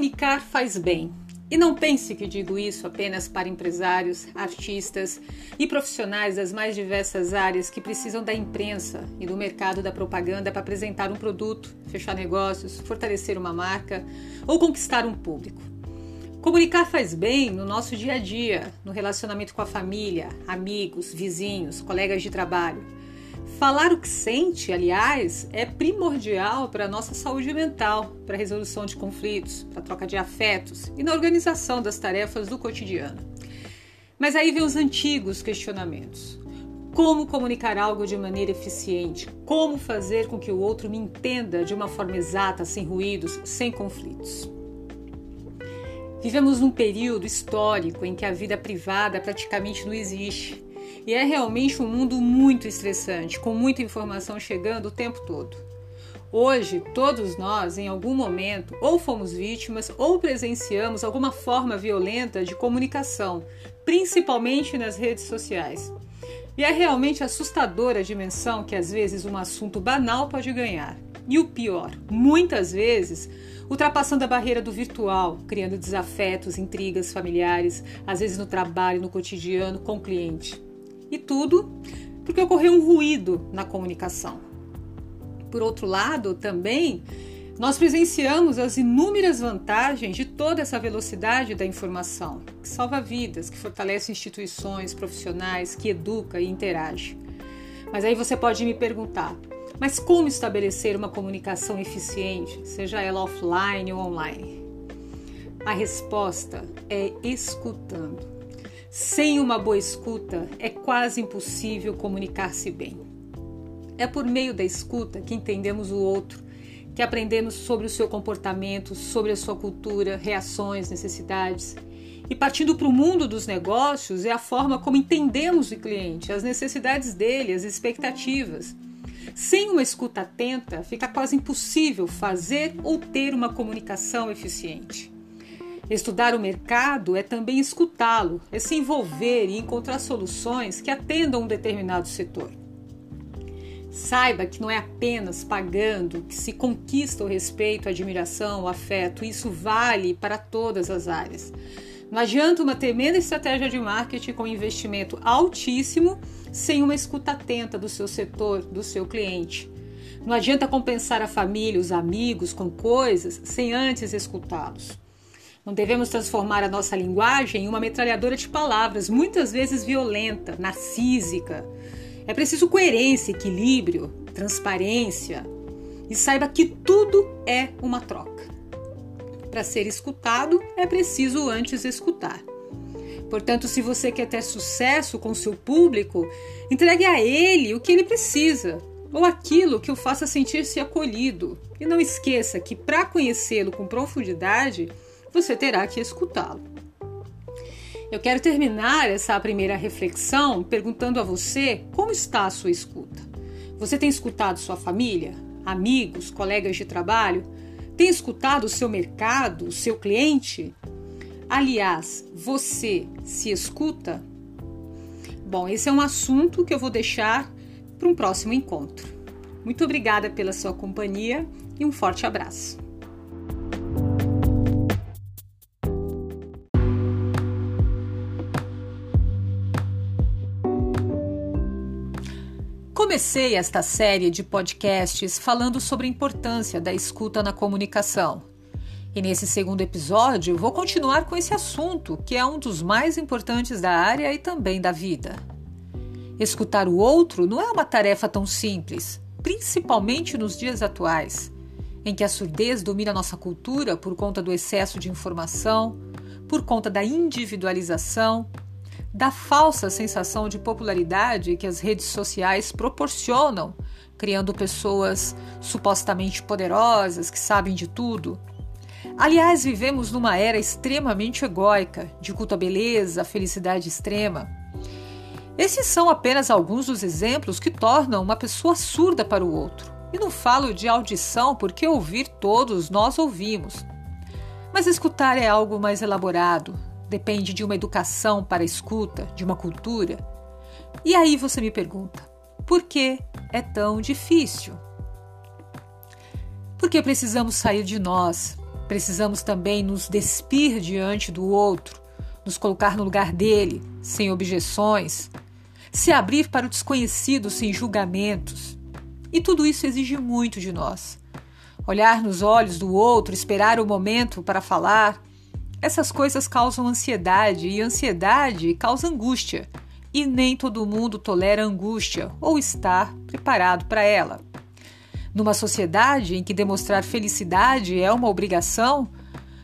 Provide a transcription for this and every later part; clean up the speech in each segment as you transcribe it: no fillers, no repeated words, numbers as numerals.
Comunicar faz bem. E não pense que digo isso apenas para empresários, artistas e profissionais das mais diversas áreas que precisam da imprensa e do mercado da propaganda para apresentar um produto, fechar negócios, fortalecer uma marca ou conquistar um público. Comunicar faz bem no nosso dia a dia, no relacionamento com a família, amigos, vizinhos, colegas de trabalho. Falar o que sente, aliás, é primordial para a nossa saúde mental, para a resolução de conflitos, para a troca de afetos e na organização das tarefas do cotidiano. Mas aí vem os antigos questionamentos. Como comunicar algo de maneira eficiente? Como fazer com que o outro me entenda de uma forma exata, sem ruídos, sem conflitos? Vivemos num período histórico em que a vida privada praticamente não existe. E é realmente um mundo muito estressante, com muita informação chegando o tempo todo. Hoje, todos nós, em algum momento, ou fomos vítimas ou presenciamos alguma forma violenta de comunicação, principalmente nas redes sociais. E é realmente assustadora a dimensão que às vezes um assunto banal pode ganhar. E o pior, muitas vezes, ultrapassando a barreira do virtual, criando desafetos, intrigas familiares, às vezes no trabalho, no cotidiano, com o cliente. E tudo porque ocorreu um ruído na comunicação. Por outro lado, também, nós presenciamos as inúmeras vantagens de toda essa velocidade da informação, que salva vidas, que fortalece instituições, profissionais, que educa e interage. Mas aí você pode me perguntar, mas como estabelecer uma comunicação eficiente, seja ela offline ou online? A resposta é escutando. Sem uma boa escuta, é quase impossível comunicar-se bem. É por meio da escuta que entendemos o outro, que aprendemos sobre o seu comportamento, sobre a sua cultura, reações, necessidades. E partindo para o mundo dos negócios, é a forma como entendemos o cliente, as necessidades dele, as expectativas. Sem uma escuta atenta, fica quase impossível fazer ou ter uma comunicação eficiente. Estudar o mercado é também escutá-lo, é se envolver e encontrar soluções que atendam um determinado setor. Saiba que não é apenas pagando que se conquista o respeito, a admiração, o afeto. Isso vale para todas as áreas. Não adianta uma tremenda estratégia de marketing com investimento altíssimo sem uma escuta atenta do seu setor, do seu cliente. Não adianta compensar a família, os amigos com coisas sem antes escutá-los. Não devemos transformar a nossa linguagem em uma metralhadora de palavras, muitas vezes violenta, narcísica. É preciso coerência, equilíbrio, transparência. E saiba que tudo é uma troca. Para ser escutado, é preciso antes escutar. Portanto, se você quer ter sucesso com seu público, entregue a ele o que ele precisa, ou aquilo que o faça sentir-se acolhido. E não esqueça que para conhecê-lo com profundidade, você terá que escutá-lo. Eu quero terminar essa primeira reflexão perguntando a você como está a sua escuta. Você tem escutado sua família, amigos, colegas de trabalho? Tem escutado o seu mercado, o seu cliente? Aliás, você se escuta? Bom, esse é um assunto que eu vou deixar para um próximo encontro. Muito obrigada pela sua companhia e um forte abraço. Comecei esta série de podcasts falando sobre a importância da escuta na comunicação. E nesse segundo episódio vou continuar com esse assunto, que é um dos mais importantes da área e também da vida. Escutar o outro não é uma tarefa tão simples, principalmente nos dias atuais, em que a surdez domina nossa cultura por conta do excesso de informação, por conta da individualização, da falsa sensação de popularidade que as redes sociais proporcionam, criando pessoas supostamente poderosas que sabem de tudo. Aliás, vivemos numa era extremamente egóica, de culto à beleza, à felicidade extrema. Esses são apenas alguns dos exemplos que tornam uma pessoa surda para o outro. E não falo de audição porque ouvir todos nós ouvimos. Mas escutar é algo mais elaborado. Depende de uma educação para a escuta, de uma cultura. E aí você me pergunta, por que é tão difícil? Porque precisamos sair de nós, Precisamos também nos despir diante do outro, nos colocar no lugar dele, sem objeções, se abrir para o desconhecido sem julgamentos. E tudo isso exige muito de nós. Olhar nos olhos do outro, esperar o momento para falar, essas coisas causam ansiedade, e ansiedade causa angústia, e nem todo mundo tolera angústia ou está preparado para ela. Numa sociedade em que demonstrar felicidade é uma obrigação,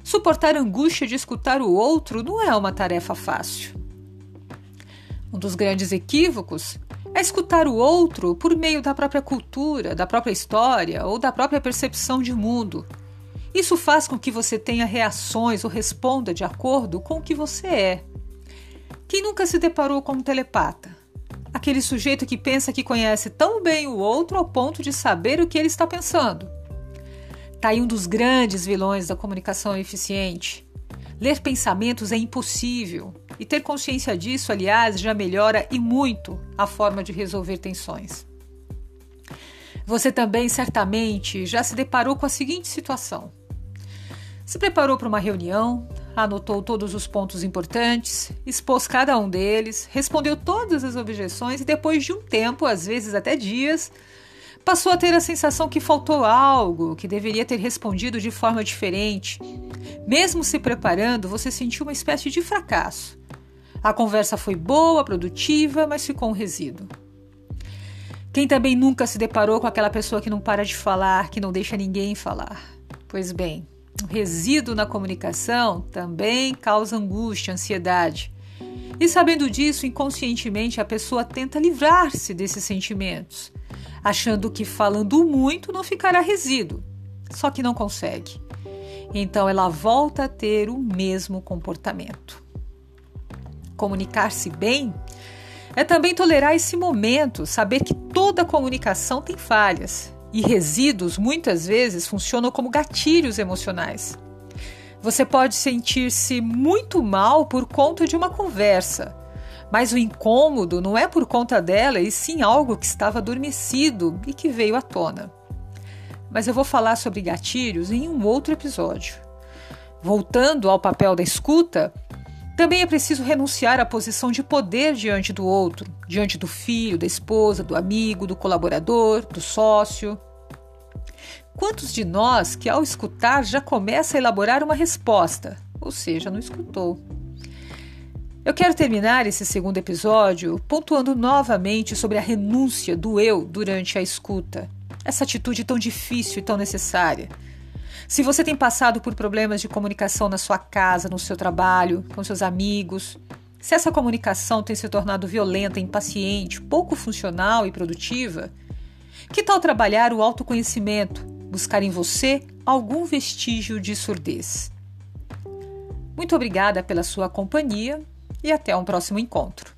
suportar a angústia de escutar o outro não é uma tarefa fácil. Um dos grandes equívocos é escutar o outro por meio da própria cultura, da própria história ou da própria percepção de mundo. Isso faz com que você tenha reações ou responda de acordo com o que você é. Quem nunca se deparou com um telepata? Aquele sujeito que pensa que conhece tão bem o outro ao ponto de saber o que ele está pensando. Está aí um dos grandes vilões da comunicação eficiente. Ler pensamentos é impossível, e ter consciência disso, aliás, já melhora e muito a forma de resolver tensões. Você também, certamente, já se deparou com a seguinte situação. Se preparou para uma reunião, anotou todos os pontos importantes, expôs cada um deles, respondeu todas as objeções e depois de um tempo, às vezes até dias, passou a ter a sensação que faltou algo, que deveria ter respondido de forma diferente. Mesmo se preparando, você sentiu uma espécie de fracasso. A conversa foi boa, produtiva, mas ficou um resíduo. Quem também nunca se deparou com aquela pessoa que não para de falar, que não deixa ninguém falar? Pois bem, o resíduo na comunicação também causa angústia, ansiedade. E sabendo disso, inconscientemente, a pessoa tenta livrar-se desses sentimentos, achando que falando muito não ficará resíduo, só que não consegue. Então ela volta a ter o mesmo comportamento. Comunicar-se bem é também tolerar esse momento, saber que toda comunicação tem falhas. E resíduos, muitas vezes, funcionam como gatilhos emocionais. Você pode sentir-se muito mal por conta de uma conversa, mas o incômodo não é por conta dela, e sim algo que estava adormecido e que veio à tona. Mas eu vou falar sobre gatilhos em um outro episódio. Voltando ao papel da escuta, também é preciso renunciar à posição de poder diante do outro, diante do filho, da esposa, do amigo, do colaborador, do sócio. Quantos de nós que ao escutar já começa a elaborar uma resposta, ou seja, não escutou? Eu quero terminar esse segundo episódio pontuando novamente sobre a renúncia do eu durante a escuta, essa atitude tão difícil e tão necessária. Se você tem passado por problemas de comunicação na sua casa, no seu trabalho, com seus amigos, se essa comunicação tem se tornado violenta, impaciente, pouco funcional e produtiva, que tal trabalhar o autoconhecimento? Buscar em você algum vestígio de surdez. Muito obrigada pela sua companhia e até um próximo encontro.